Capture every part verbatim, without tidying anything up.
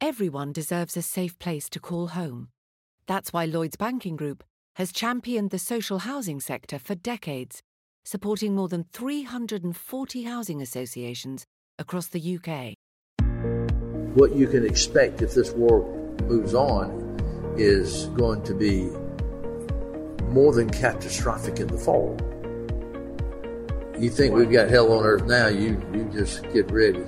Everyone deserves a safe place to call home. That's why Lloyd's Banking Group has championed the social housing sector for decades, supporting more than three hundred forty housing associations across the U K. What you can expect if this war moves on is going to be more than catastrophic in the fall. You think we've got hell on earth now, you, you just get ready.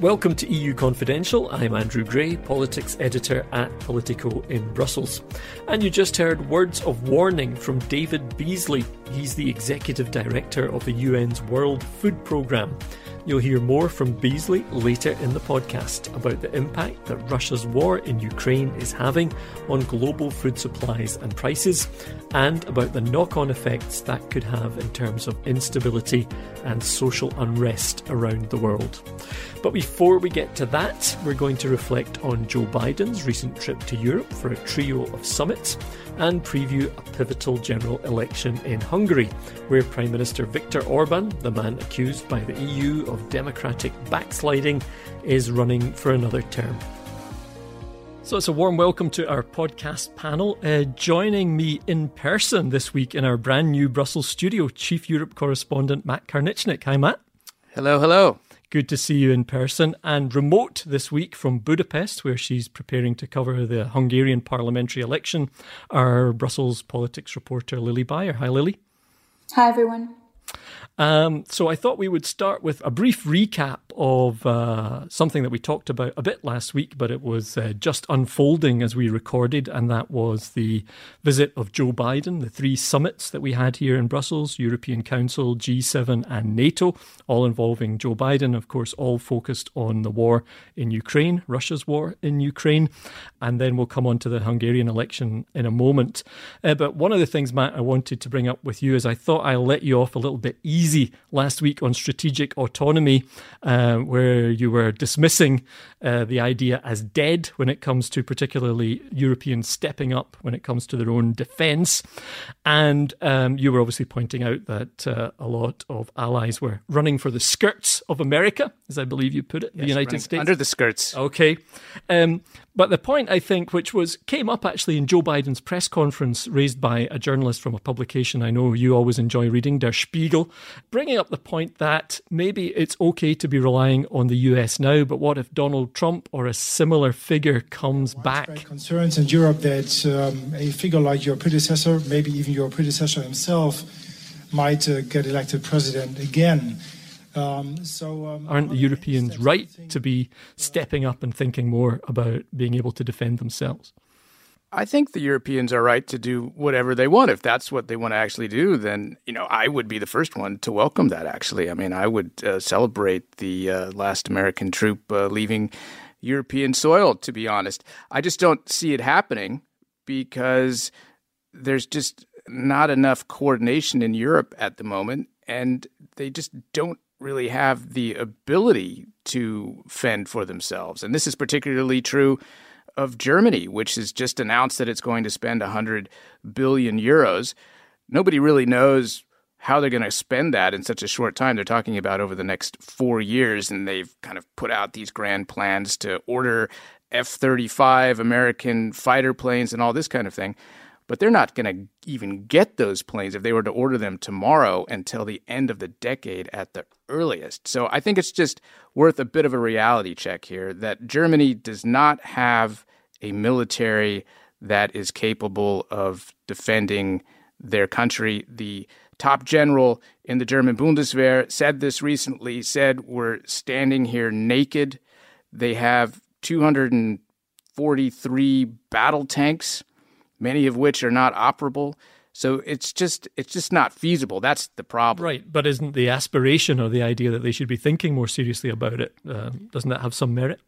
Welcome to E U Confidential. I'm Andrew Gray, politics editor at Politico in Brussels. And you just heard words of warning from David Beasley. He's the executive director of the U N's World Food Programme. You'll hear more from Beasley later in the podcast about the impact that Russia's war in Ukraine is having on global food supplies and prices, and about the knock-on effects that could have in terms of instability and social unrest around the world. But before we get to that, we're going to reflect on Joe Biden's recent trip to Europe for a trio of summits and preview a pivotal general election in Hungary, where Prime Minister Viktor Orbán, the man accused by the E U of democratic backsliding, is running for another term. So it's a warm welcome to our podcast panel. Uh, joining me in person this week in our brand new Brussels studio, Chief Europe Correspondent Matt Karnitschnik. Hi, Matt. Hello, hello. Good to see you in person. And remote this week from Budapest, where she's preparing to cover the Hungarian parliamentary election, our Brussels politics reporter Lily Bayer. Hi, Lily. Hi, everyone. Um, so I thought we would start with a brief recap of uh, something that we talked about a bit last week, but it was uh, just unfolding as we recorded, and that was the visit of Joe Biden, the three summits that we had here in Brussels, European Council, G seven and NATO, all involving Joe Biden, of course, all focused on the war in Ukraine, Russia's war in Ukraine, and then we'll come on to the Hungarian election in a moment. Uh, but one of the things, Matt, I wanted to bring up with you is I thought I let you off a little bit easier last week on strategic autonomy, uh, where you were dismissing uh, the idea as dead when it comes to particularly Europeans stepping up when it comes to their own defence. And um, you were obviously pointing out that uh, a lot of allies were running for the skirts of America, as I believe you put it, yes, the United States. Under the skirts. Okay. Um, but the point, I think, which was came up actually in Joe Biden's press conference raised by a journalist from a publication I know you always enjoy reading, Der Spiegel, bringing up the point that maybe it's okay to be relying on the U S now, but what if Donald Trump or a similar figure comes back? Concerns in Europe that um, a figure like your predecessor, maybe even your predecessor himself, might uh, get elected president again. Um, so, um, Aren't the Europeans right to be stepping up and thinking more about being able to defend themselves? I think the Europeans are right to do whatever they want. If that's what they want to actually do, then, you know, I would be the first one to welcome that, actually. I mean, I would uh, celebrate the uh, last American troop uh, leaving European soil, to be honest. I just don't see it happening because there's just not enough coordination in Europe at the moment, and they just don't really have the ability to fend for themselves. And this is particularly true of Germany, which has just announced that it's going to spend one hundred billion euros. Nobody really knows how they're going to spend that in such a short time. They're talking about over the next four years, and they've kind of put out these grand plans to order F thirty-five American fighter planes and all this kind of thing. But they're not going to even get those planes if they were to order them tomorrow until the end of the decade at the earliest. So I think it's just worth a bit of a reality check here that Germany does not have a military that is capable of defending their country. The top general in the German Bundeswehr said this recently, said, "We're standing here naked." They have two hundred forty-three battle tanks, many of which are not operable. So it's just it's just not feasible. That's the problem. Right. But isn't the aspiration or the idea that they should be thinking more seriously about it, uh, doesn't that have some merit?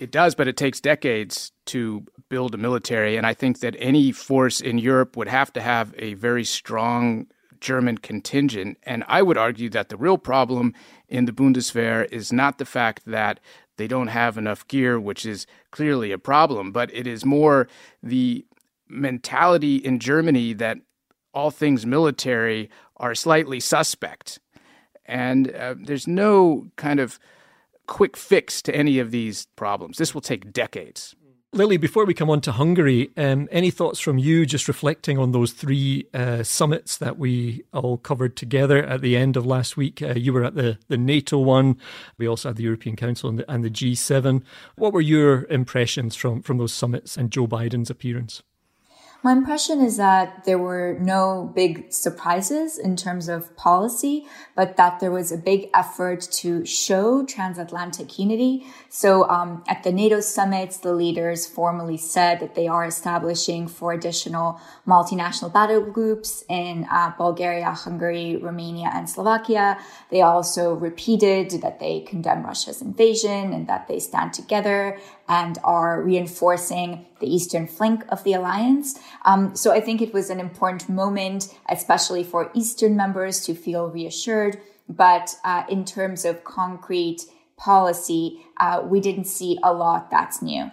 It does, but it takes decades to build a military. And I think that any force in Europe would have to have a very strong German contingent. And I would argue that the real problem in the Bundeswehr is not the fact that they don't have enough gear, which is clearly a problem, but it is more the mentality in Germany that all things military are slightly suspect. And uh, there's no kind of quick fix to any of these problems. This will take decades. Lily, before we come on to Hungary, um, any thoughts from you just reflecting on those three uh, summits that we all covered together at the end of last week? Uh, you were at the, the NATO one. We also had the European Council and the, and the G seven. What were your impressions from, from those summits and Joe Biden's appearance? My impression is that there were no big surprises in terms of policy, but that there was a big effort to show transatlantic unity. So um, at the NATO summits, the leaders formally said that they are establishing four additional multinational battle groups in uh, Bulgaria, Hungary, Romania, and Slovakia. They also repeated that they condemn Russia's invasion and that they stand together and are reinforcing the eastern flank of the alliance. Um, so I think it was an important moment, especially for Eastern members to feel reassured. But uh, in terms of concrete policy, uh, we didn't see a lot that's new.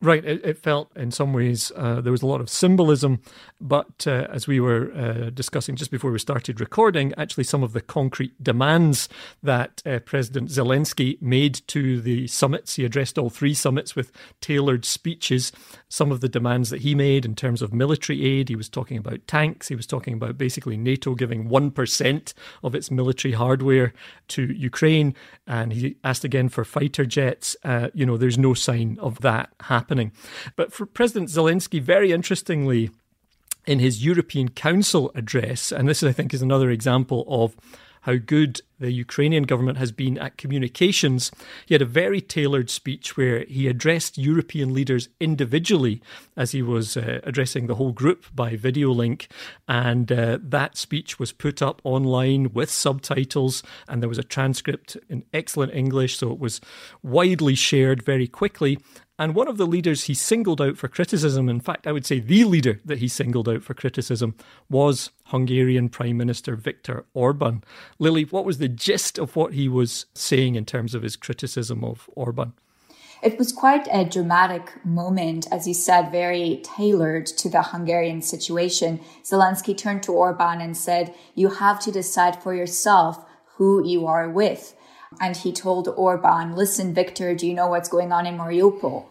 Right. It, it felt in some ways uh, there was a lot of symbolism. But uh, as we were uh, discussing just before we started recording, actually some of the concrete demands that uh, President Zelensky made to the summits, he addressed all three summits with tailored speeches. Some of the demands that he made in terms of military aid, he was talking about tanks. He was talking about basically NATO giving one percent of its military hardware to Ukraine. And he asked again for fighter jets. Uh, you know, there's no sign of that happening. Happening. But for President Zelensky, very interestingly, in his European Council address, and this I think is another example of how good the Ukrainian government has been at communications, he had a very tailored speech where he addressed European leaders individually as he was uh, addressing the whole group by video link. And uh, that speech was put up online with subtitles, and there was a transcript in excellent English, so it was widely shared very quickly. And one of the leaders he singled out for criticism, in fact, I would say the leader that he singled out for criticism, was Hungarian Prime Minister Viktor Orbán. Lily, what was the The gist of what he was saying in terms of his criticism of Orbán? It was quite a dramatic moment, as you said, very tailored to the Hungarian situation. Zelensky turned to Orbán and said, "You have to decide for yourself who you are with." And he told Orbán, "Listen, Viktor, do you know what's going on in Mariupol?"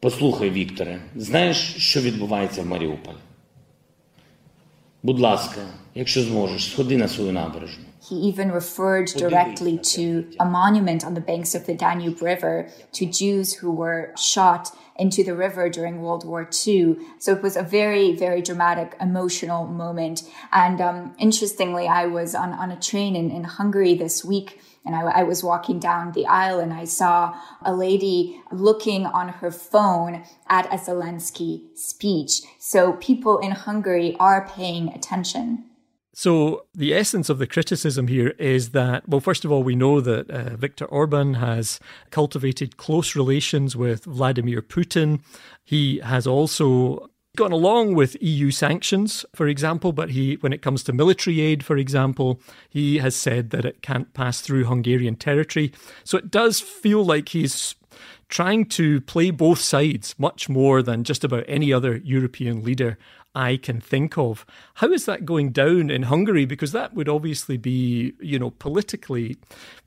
Послухай, Вікторе, знаєш, що відбувається в Маріуполі? Будь ласка, якщо зможеш, сходи на свою набережну. He even referred directly to a monument on the banks of the Danube River to Jews who were shot into the river during World War Two. So it was a very, very dramatic, emotional moment. And um, interestingly, I was on, on a train in, in Hungary this week, and I, I was walking down the aisle and I saw a lady looking on her phone at a Zelensky speech. So people in Hungary are paying attention. So the essence of the criticism here is that, well, first of all, we know that uh, Viktor Orbán has cultivated close relations with Vladimir Putin. He has also gone along with E U sanctions, for example, but he, when it comes to military aid, for example, he has said that it can't pass through Hungarian territory. So it does feel like he's trying to play both sides much more than just about any other European leader I can think of. How is that going down in Hungary? Because that would obviously be, you know, politically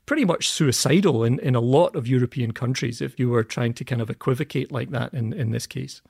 pretty much suicidal in, in a lot of European countries if you were trying to kind of equivocate like that in, in this case.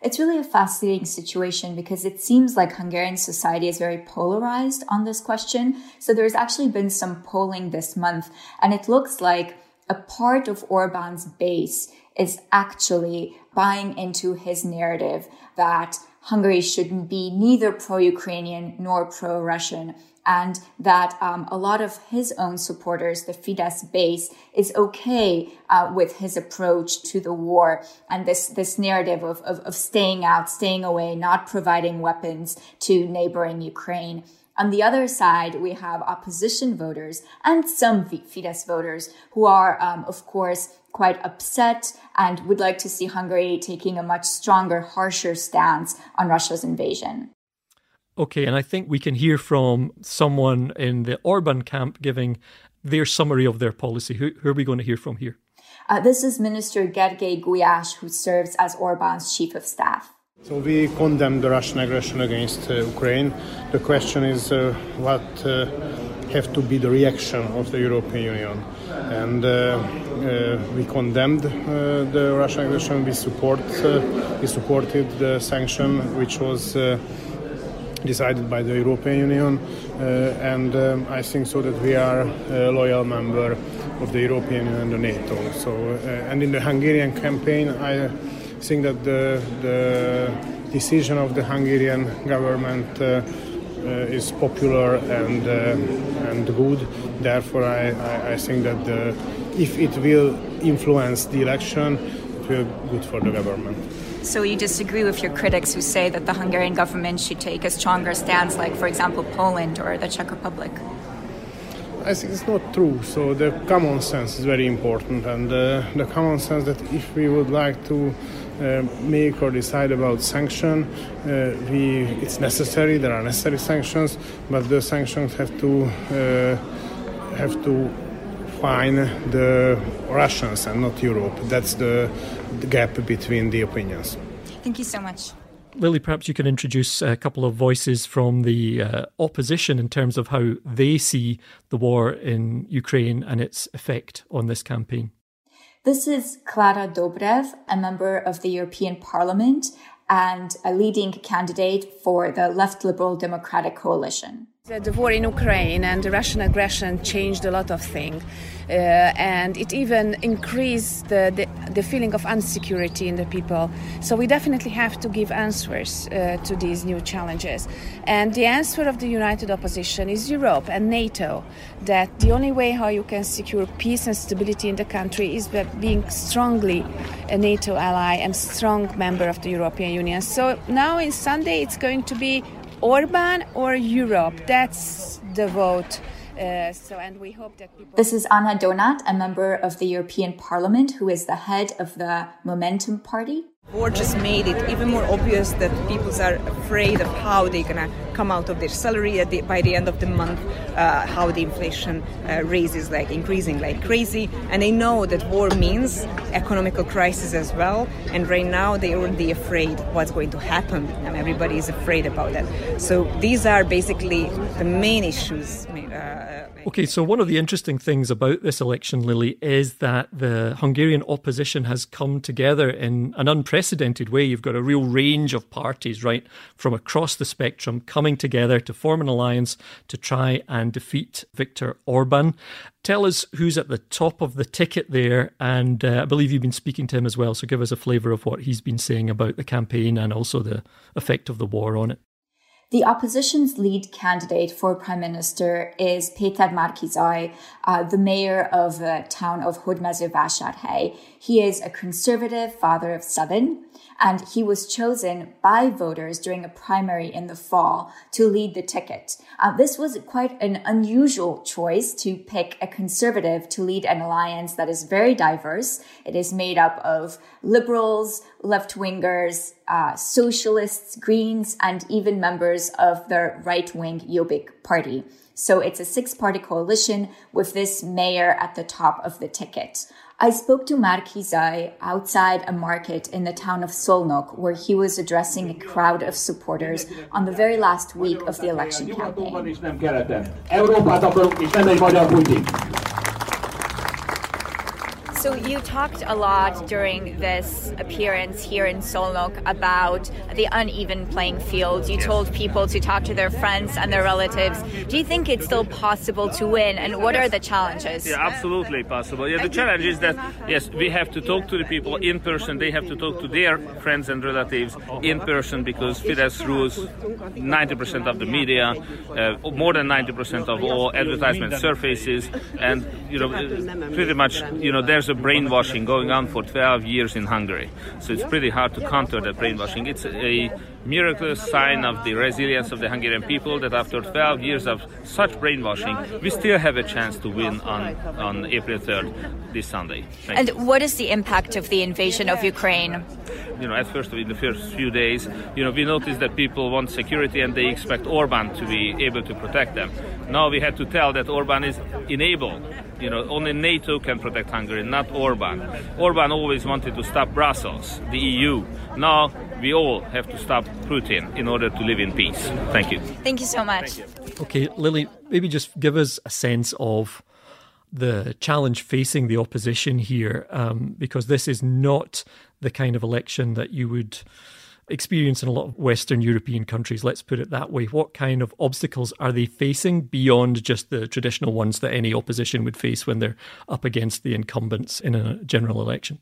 It's really a fascinating situation because it seems like Hungarian society is very polarized on this question. So there's actually been some polling this month, and it looks like a part of Orbán's base is actually buying into his narrative that Hungary shouldn't be neither pro-Ukrainian nor pro-Russian, and that um, a lot of his own supporters, the Fidesz base, is okay uh, with his approach to the war and this this narrative of, of, of staying out, staying away, not providing weapons to neighboring Ukraine. On the other side, we have opposition voters and some Fidesz voters who are, um, of course, quite upset and would like to see Hungary taking a much stronger, harsher stance on Russia's invasion. Okay, and I think we can hear from someone in the Orbán camp giving their summary of their policy. Who, who are we going to hear from here? Uh, this is Minister Gergely Gulyás, who serves as Orbán's chief of staff. So we condemn the Russian aggression against uh, Ukraine. The question is uh, what uh, have to be the reaction of the European Union. And uh, uh, we condemned uh, the Russian aggression. We support, uh, we supported the sanction, which was uh, decided by the European Union. Uh, and um, I think so that we are a loyal member of the European Union and the NATO. So, uh, and in the Hungarian campaign, I... I think that the, the decision of the Hungarian government uh, uh, is popular and uh, and good. Therefore, I, I, I think that the, if it will influence the election, it will be good for the government. So you disagree with your critics who say that the Hungarian government should take a stronger stance, like, for example, Poland or the Czech Republic? I think it's not true. So the common sense is very important, and uh, the common sense that if we would like to Uh, make or decide about sanction. Uh, we, it's necessary. There are necessary sanctions, but the sanctions have to uh, have to fine the Russians and not Europe. That's the, the gap between the opinions. Thank you so much, Lily. Perhaps you can introduce a couple of voices from the uh, opposition in terms of how they see the war in Ukraine and its effect on this campaign. This is Clara Dobrev, a member of the European Parliament and a leading candidate for the Left Liberal Democratic Coalition. The war in Ukraine and the Russian aggression changed a lot of things. Uh, and it even increased the, the, the feeling of insecurity in the people. So we definitely have to give answers uh, to these new challenges. And the answer of the united opposition is Europe and NATO, that the only way how you can secure peace and stability in the country is by being strongly a NATO ally and strong member of the European Union. So now in Sunday it's going to be Orbán or Europe. That's the vote. Uh, so, and we hope that people... This is Anna Donat, a member of the European Parliament, who is the head of the Momentum Party. War just made it even more obvious that people are afraid of how they're going to come out of their salary at the, by the end of the month, uh, how the inflation uh, raises, like increasing like crazy. And they know that war means economical crisis as well. And right now they're already afraid what's going to happen. And everybody is afraid about that. So these are basically the main issues. Uh, okay, so one of the interesting things about this election, Lily, is that the Hungarian opposition has come together in an unprecedented Unprecedented way. You've got a real range of parties, right, from across the spectrum coming together to form an alliance to try and defeat Viktor Orbán. Tell us who's at the top of the ticket there, and uh, I believe you've been speaking to him as well, so give us a flavour of what he's been saying about the campaign and also the effect of the war on it. The opposition's lead candidate for prime minister is Péter Márki-Zay, uh, the mayor of the town of Hódmezővásárhely. He is a conservative father of seven, and he was chosen by voters during a primary in the fall to lead the ticket. Uh, this was quite an unusual choice to pick a conservative to lead an alliance that is very diverse. It is made up of liberals, left-wingers, uh, socialists, Greens, and even members of the right-wing Jobbik party. So it's a six-party coalition with this mayor at the top of the ticket. I spoke to Márki-Zay outside a market in the town of Solnok, where he was addressing a crowd of supporters on the very last week of the election campaign. So you talked a lot during this appearance here in Solnok about the uneven playing field. You yes. told people to talk to their friends and their relatives. Do you think it's still possible to win, and what yes. are the challenges? Yeah, absolutely possible. Yeah, the challenge is that, yes, we have to talk to the people in person. They have to talk to their friends and relatives in person because Fidesz rules ninety percent of the media, uh, more than ninety percent of all advertisement surfaces, and, you know, pretty much, you know, there's a brainwashing going on for twelve years in Hungary. So it's pretty hard to counter that brainwashing. It's a miraculous sign of the resilience of the Hungarian people that after twelve years of such brainwashing, we still have a chance to win on, on April third, this Sunday. Thank and you. What is the impact of the invasion of Ukraine? You know, at first, in the first few days, you know, we noticed that people want security and they expect Orbán to be able to protect them. Now we have to tell that Orbán is enabled. You know, only NATO can protect Hungary, not Orbán. Orbán always wanted to stop Brussels, the E U. Now we all have to stop Putin in order to live in peace. Thank you. Thank you so much. You. Okay, Lily, maybe just give us a sense of the challenge facing the opposition here, um, because this is not the kind of election that you would experience in a lot of Western European countries, let's put it that way. What kind of obstacles are they facing beyond just the traditional ones that any opposition would face when they're up against the incumbents in a general election?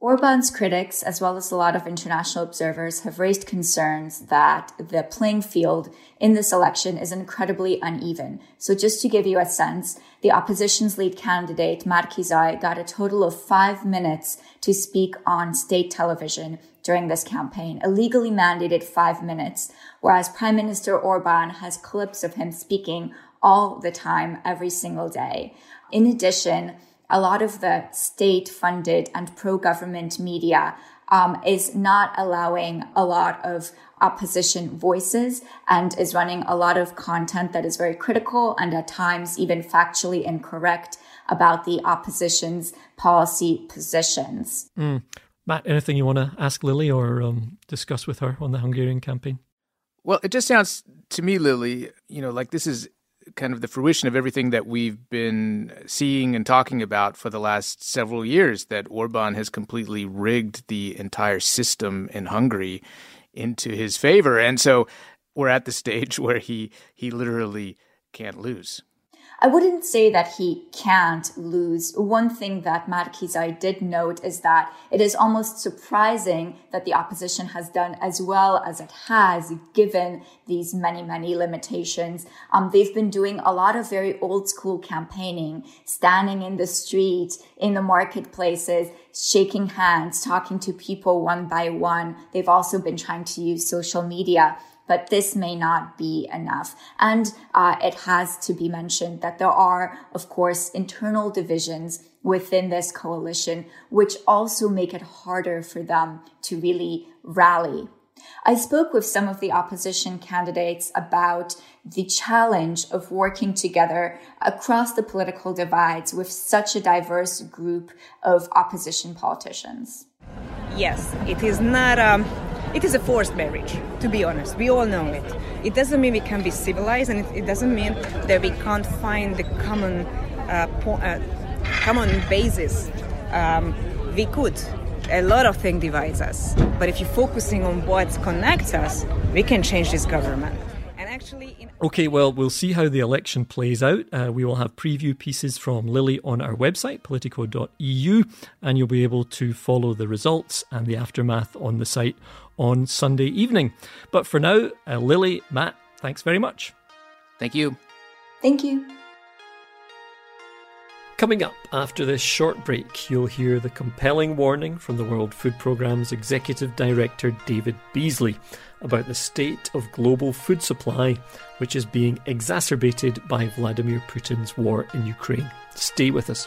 Orbán's critics, as well as a lot of international observers, have raised concerns that the playing field in this election is incredibly uneven. So just to give you a sense, the opposition's lead candidate, Márki-Zay, got a total of five minutes to speak on state television during this campaign, a legally mandated five minutes, whereas Prime Minister Orbán has clips of him speaking all the time, every single day. In addition, a lot of the state-funded and pro-government media um, is not allowing a lot of opposition voices and is running a lot of content that is very critical and at times even factually incorrect about the opposition's policy positions. Mm. Matt, anything you want to ask Lily or um, discuss with her on the Hungarian campaign? Well, it just sounds to me, Lily, you know, like this is kind of the fruition of everything that we've been seeing and talking about for the last several years, that Orbán has completely rigged the entire system in Hungary into his favor. And so we're at the stage where he he literally can't lose. I wouldn't say that he can't lose. One thing that Márki-Zay did note is that it is almost surprising that the opposition has done as well as it has, given these many, many limitations. Um, they've been doing a lot of very old school campaigning, standing in the street, in the marketplaces, shaking hands, talking to people one by one. They've also been trying to use social media. But this may not be enough. And uh, it has to be mentioned that there are, of course, internal divisions within this coalition, which also make it harder for them to really rally. I spoke with some of the opposition candidates about the challenge of working together across the political divides with such a diverse group of opposition politicians. Yes, it is not... Um... It is a forced marriage, to be honest. We all know it. It doesn't mean we can be civilized, and it, it doesn't mean that we can't find the common uh, po- uh, common basis. Um, we could. A lot of things divides us. But if you're focusing on what connects us, we can change this government. And actually, in- Okay, well, we'll see how the election plays out. Uh, we will have preview pieces from Lily on our website, politico dot e u, and you'll be able to follow the results and the aftermath on the site on Sunday evening. But for now, uh, Lily, Matt, thanks very much. Thank you. Thank you. Coming up after this short break, you'll hear the compelling warning from the World Food Programme's Executive Director David Beasley about the state of global food supply, which is being exacerbated by Vladimir Putin's war in Ukraine. Stay with us.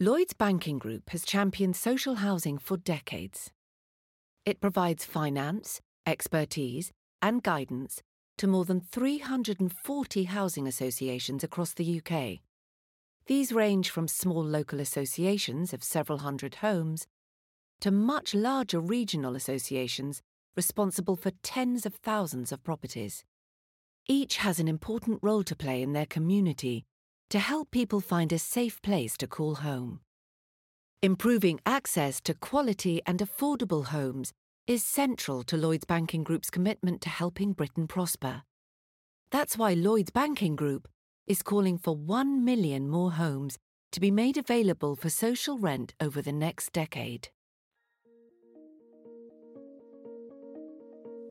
Lloyd's Banking Group has championed social housing for decades. It provides finance, expertise and guidance to more than three hundred forty housing associations across the U K. These range from small local associations of several hundred homes to much larger regional associations responsible for tens of thousands of properties. Each has an important role to play in their community, to help people find a safe place to call home. Improving access to quality and affordable homes is central to Lloyd's Banking Group's commitment to helping Britain prosper. That's why Lloyd's Banking Group is calling for one million more homes to be made available for social rent over the next decade.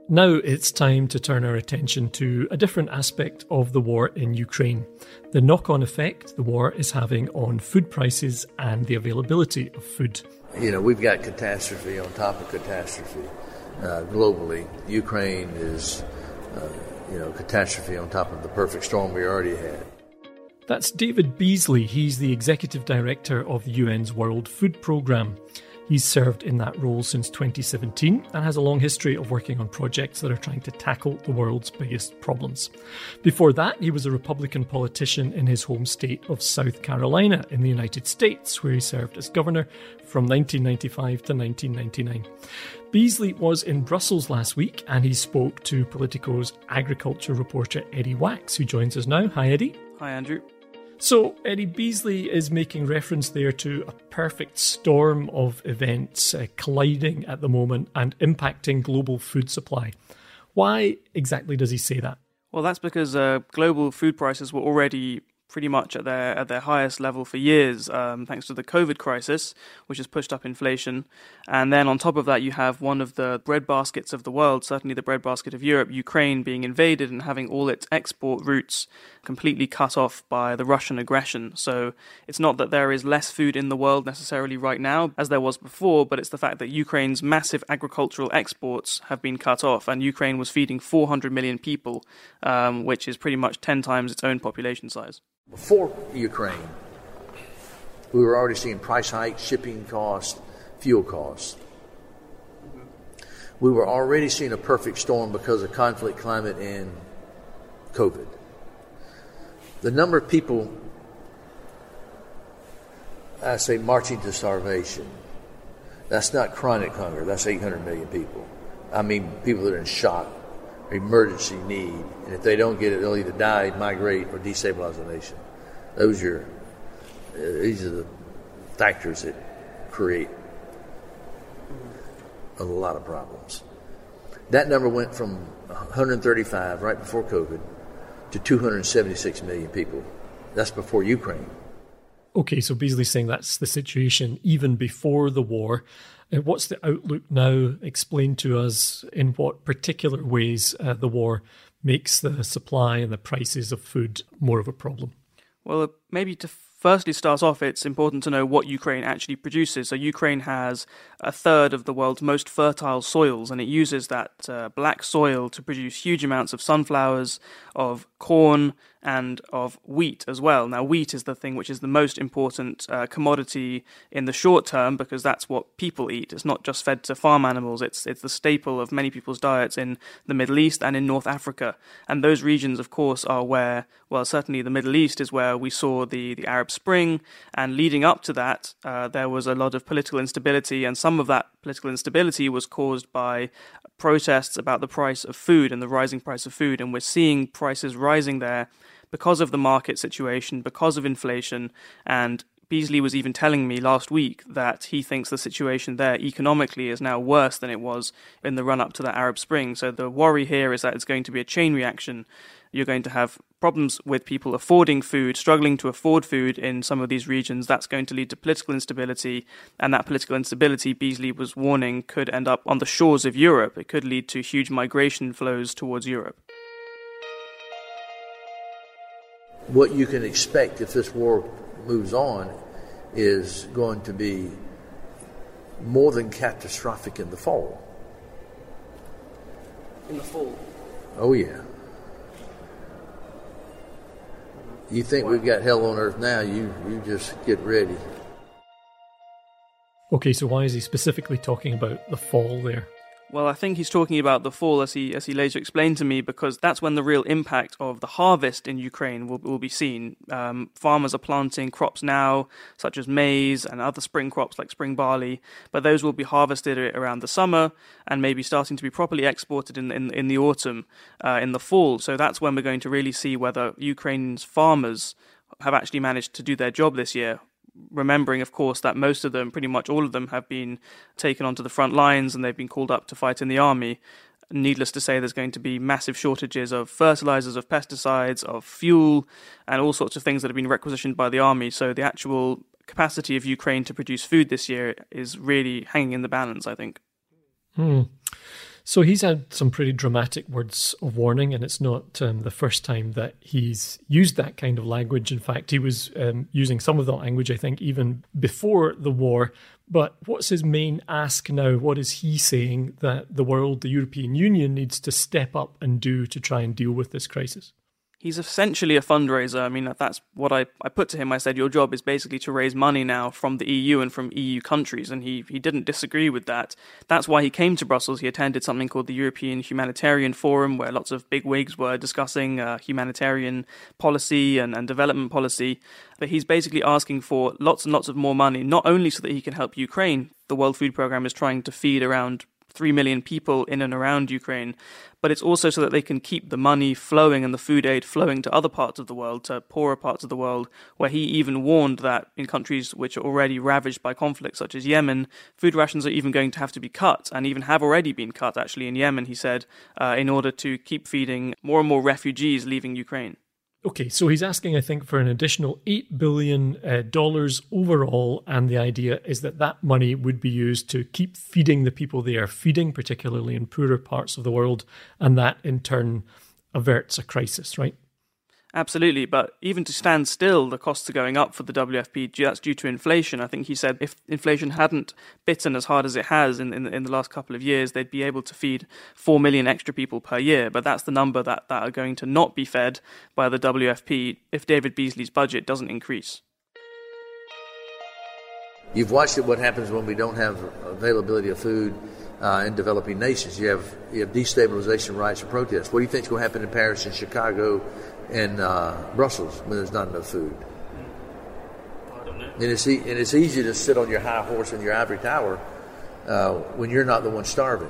Now it's time to turn our attention to a different aspect of the war in Ukraine, the knock-on effect the war is having on food prices and the availability of food. You know, we've got catastrophe on top of catastrophe uh, globally. Ukraine is, uh, you know, catastrophe on top of the perfect storm we already had. That's David Beasley. He's the executive director of the U N's World Food Programme. He's served in that role since twenty seventeen and has a long history of working on projects that are trying to tackle the world's biggest problems. Before that, he was a Republican politician in his home state of South Carolina in the United States, where he served as governor from nineteen ninety-five to nineteen ninety-nine. Beasley was in Brussels last week and he spoke to Politico's agriculture reporter Eddie Wax, who joins us now. Hi, Eddie. Hi, Andrew. So, Eddie, Beasley is making reference there to a perfect storm of events uh, colliding at the moment and impacting global food supply. Why exactly does he say that? Well, that's because uh, global food prices were already pretty much at their at their highest level for years, um, thanks to the COVID crisis, which has pushed up inflation. And then on top of that, you have one of the breadbaskets of the world, certainly the breadbasket of Europe, Ukraine, being invaded and having all its export routes completely cut off by the Russian aggression. So it's not that there is less food in the world necessarily right now, as there was before, but it's the fact that Ukraine's massive agricultural exports have been cut off, and Ukraine was feeding four hundred million people, um, which is pretty much ten times its own population size. Before Ukraine, we were already seeing price hikes, shipping costs, fuel costs. We were already seeing a perfect storm because of conflict, climate, and COVID. The number of people, I say, marching to starvation, that's not chronic hunger, that's eight hundred million people. I mean, people that are in shock, emergency need, and if they don't get it, they'll either die, migrate, or destabilize the nation. Those are, uh, these are the factors that create a lot of problems. That number went from one hundred thirty-five right before COVID to two hundred seventy-six million people. That's before Ukraine. Okay, so Beasley's saying that's the situation even before the war. What's the outlook now? Explain to us in what particular ways uh, the war makes the supply and the prices of food more of a problem. Well, maybe to firstly start off, it's important to know what Ukraine actually produces. So Ukraine has a third of the world's most fertile soils, and it uses that uh, black soil to produce huge amounts of sunflowers, of corn, and of wheat as well. Now, wheat is the thing which is the most important uh, commodity in the short term, because that's what people eat. It's not just fed to farm animals. It's it's the staple of many people's diets in the Middle East and in North Africa. And those regions, of course, are where, well, certainly the Middle East is where we saw the, the Arab Spring. And leading up to that, uh, there was a lot of political instability. And some of that political instability was caused by protests about the price of food and the rising price of food. And we're seeing prices rising there because of the market situation, because of inflation. And Beasley was even telling me last week that he thinks the situation there economically is now worse than it was in the run-up to the Arab Spring. So the worry here is that it's going to be a chain reaction. You're going to have problems with people affording food, struggling to afford food in some of these regions, that's going to lead to political instability. And that political instability, Beasley was warning, could end up on the shores of Europe. It could lead to huge migration flows towards Europe. What you can expect if this war moves on is going to be more than catastrophic in the fall. In the fall? Oh, yeah. You think we've got hell on earth now, you, you just get ready. Okay, so why is he specifically talking about the fall there? Well, I think he's talking about the fall, as he as he later explained to me, because that's when the real impact of the harvest in Ukraine will, will be seen. Um, farmers are planting crops now, such as maize and other spring crops like spring barley, but those will be harvested around the summer and maybe starting to be properly exported in in, in the autumn, uh, in the fall. So that's when we're going to really see whether Ukraine's farmers have actually managed to do their job this year. Remembering, of course, that most of them, pretty much all of them, have been taken onto the front lines and they've been called up to fight in the army. Needless to say, there's going to be massive shortages of fertilizers, of pesticides, of fuel, and all sorts of things that have been requisitioned by the army. So the actual capacity of Ukraine to produce food this year is really hanging in the balance, I think. Hmm. So he's had some pretty dramatic words of warning, and it's not um, the first time that he's used that kind of language. In fact, he was um, using some of that language, I think, even before the war. But what's his main ask now? What is he saying that the world, the European Union, needs to step up and do to try and deal with this crisis? He's essentially a fundraiser. I mean, that's what I, I put to him. I said, your job is basically to raise money now from the E U and from E U countries. And he, he didn't disagree with that. That's why he came to Brussels. He attended something called the European Humanitarian Forum, where lots of big wigs were discussing uh, humanitarian policy and, and development policy. But he's basically asking for lots and lots of more money, not only so that he can help Ukraine. The World Food Programme is trying to feed around three million people in and around Ukraine, but it's also so that they can keep the money flowing and the food aid flowing to other parts of the world, to poorer parts of the world, where he even warned that in countries which are already ravaged by conflict, such as Yemen, food rations are even going to have to be cut, and even have already been cut, actually, in Yemen, he said, uh, in order to keep feeding more and more refugees leaving Ukraine. Okay, so he's asking, I think, for an additional eight billion dollars uh, overall, and the idea is that that money would be used to keep feeding the people they are feeding, particularly in poorer parts of the world, and that in turn averts a crisis, right? Absolutely, but even to stand still, the costs are going up for the W F P. That's due to inflation. I think he said if inflation hadn't bitten as hard as it has in, in, in the last couple of years, they'd be able to feed four million extra people per year. But that's the number that, that are going to not be fed by the W F P if David Beasley's budget doesn't increase. You've watched it, what happens when we don't have availability of food uh, in developing nations. You have, you have destabilization, riots, and protests. What do you think is going to happen in Paris and Chicago in uh, Brussels when there's not enough food? I don't know. And it's, e- and it's easy to sit on your high horse in your ivory tower uh, when you're not the one starving.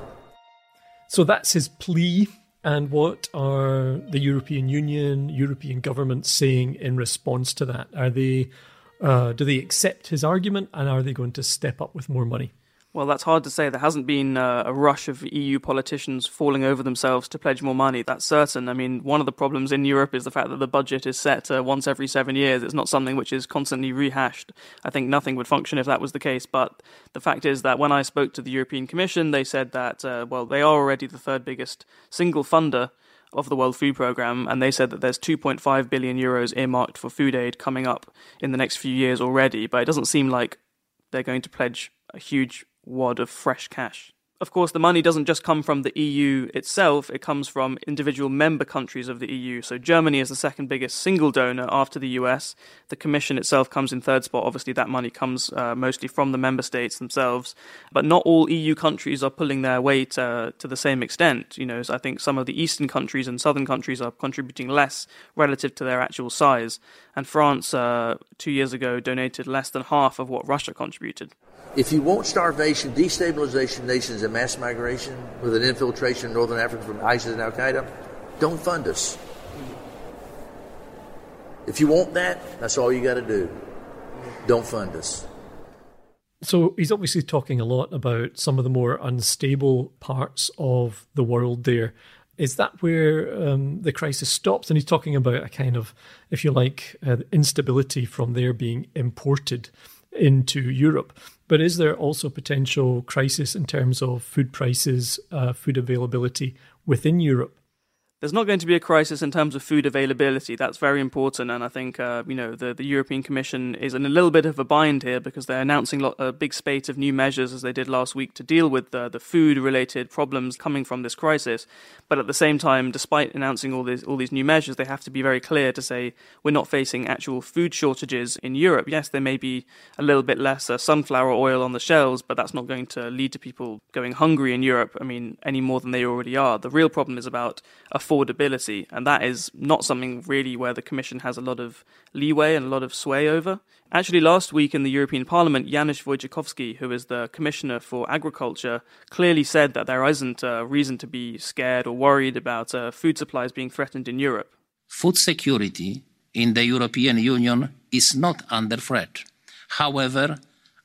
So that's his plea. And what are the European Union, European governments saying in response to that? Are they, uh, do they accept his argument, and are they going to step up with more money? Well, that's hard to say. There hasn't been uh, a rush of E U politicians falling over themselves to pledge more money. That's certain. I mean, one of the problems in Europe is the fact that the budget is set uh, once every seven years. It's not something which is constantly rehashed. I think nothing would function if that was the case. But the fact is that when I spoke to the European Commission, they said that, uh, well, they are already the third biggest single funder of the World Food Programme, and they said that there's two point five billion euros earmarked for food aid coming up in the next few years already. But it doesn't seem like they're going to pledge a huge wad of fresh cash. Of course, the money doesn't just come from the E U itself, it comes from individual member countries of the E U. So Germany is the second biggest single donor after the U S. The Commission itself comes in third spot. Obviously, that money comes uh, mostly from the member states themselves. But not all E U countries are pulling their weight uh, to the same extent. You know, so I think some of the eastern countries and southern countries are contributing less relative to their actual size. And France, uh, two years ago, donated less than half of what Russia contributed. If you want starvation, destabilization, nations, and mass migration with an infiltration in northern Africa from ISIS and Al-Qaeda, don't fund us. If you want that, that's all you got to do. Don't fund us. So he's obviously talking a lot about some of the more unstable parts of the world there. Is that where um, the crisis stops? And he's talking about a kind of, if you like, uh, instability from there being imported into Europe. But is there also potential crisis in terms of food prices, uh, food availability within Europe? There's not going to be a crisis in terms of food availability. That's very important. And I think, uh, you know, the, the European Commission is in a little bit of a bind here because they're announcing lot, a big spate of new measures, as they did last week, to deal with the, the food-related problems coming from this crisis. But at the same time, despite announcing all these, all these new measures, they have to be very clear to say we're not facing actual food shortages in Europe. Yes, there may be a little bit less uh, sunflower oil on the shelves, but that's not going to lead to people going hungry in Europe, I mean, any more than they already are. The real problem is about a affordability, and that is not something really where the Commission has a lot of leeway and a lot of sway over. Actually, last week in the European Parliament, Janusz Wojciechowski, who is the Commissioner for Agriculture, clearly said that there isn't a reason to be scared or worried about uh, food supplies being threatened in Europe. Food security in the European Union is not under threat. However,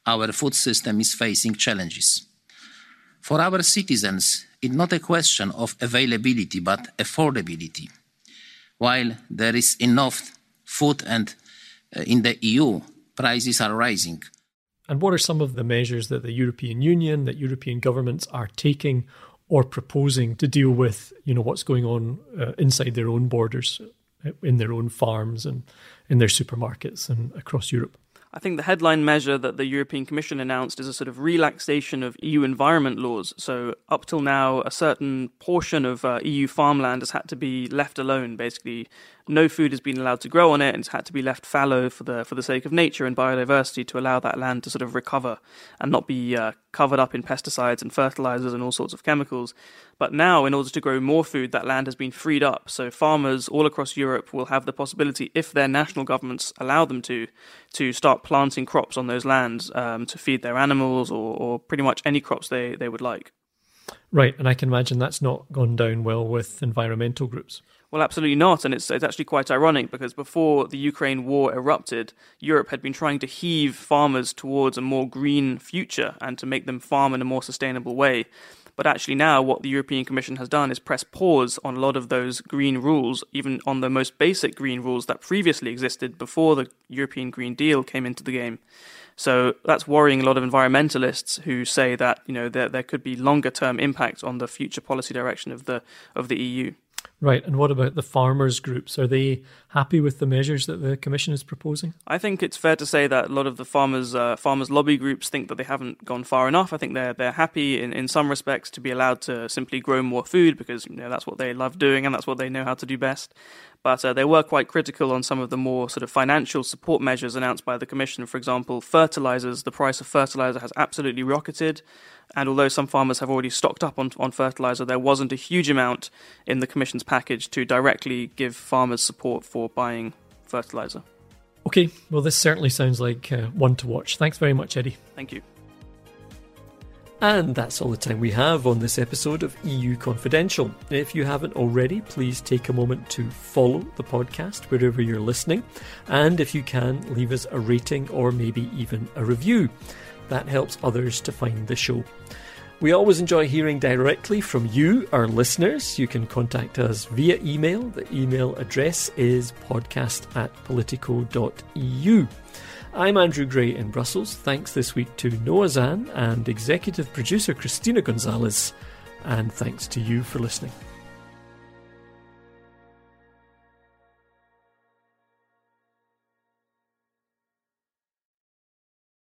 our food system is facing challenges. For our citizens, it's not a question of availability, but affordability. While there is enough food and uh, in the E U, prices are rising. And what are some of the measures that the European Union, that European governments are taking or proposing to deal with, you know, what's going on uh, inside their own borders, in their own farms and in their supermarkets and across Europe? I think the headline measure that the European Commission announced is a sort of relaxation of E U environment laws. So up till now, a certain portion of uh, E U farmland has had to be left alone. Basically, no food has been allowed to grow on it, and it's had to be left fallow for the for the sake of nature and biodiversity, to allow that land to sort of recover and not be uh, covered up in pesticides and fertilizers and all sorts of chemicals. But now, in order to grow more food, that land has been freed up. So farmers all across Europe will have the possibility, if their national governments allow them to, to start planting crops on those lands um, to feed their animals, or, or pretty much any crops they, they would like. Right, and I can imagine that's not gone down well with environmental groups. Well, absolutely not, and it's it's actually quite ironic, because before the Ukraine war erupted, Europe had been trying to heave farmers towards a more green future and to make them farm in a more sustainable way. But actually now what the European Commission has done is press pause on a lot of those green rules, even on the most basic green rules that previously existed before the European Green Deal came into the game. So that's worrying a lot of environmentalists who say that, you know, there, there could be longer term impacts on the future policy direction of the of the E U. Right. And what about the farmers' groups? Are they happy with the measures that the Commission is proposing? I think it's fair to say that a lot of the farmers uh, farmers' lobby groups think that they haven't gone far enough. I think they're they're happy in, in some respects to be allowed to simply grow more food, because, you know, that's what they love doing and that's what they know how to do best. But uh, they were quite critical on some of the more sort of financial support measures announced by the Commission. For example, fertilizers, the price of fertilizer has absolutely rocketed. And although some farmers have already stocked up on, on fertilizer, there wasn't a huge amount in the Commission's package to directly give farmers support for buying fertilizer. Okay, well, this certainly sounds like uh, one to watch. Thanks very much, Eddie. Thank you. And that's all the time we have on this episode of E U Confidential. If you haven't already, please take a moment to follow the podcast wherever you're listening. And if you can, leave us a rating or maybe even a review. That helps others to find the show. We always enjoy hearing directly from you, our listeners. You can contact us via email. The email address is podcast at politico dot e u. I'm Andrew Gray in Brussels. Thanks this week to Noah Zahn and executive producer Christina Gonzalez. And thanks to you for listening.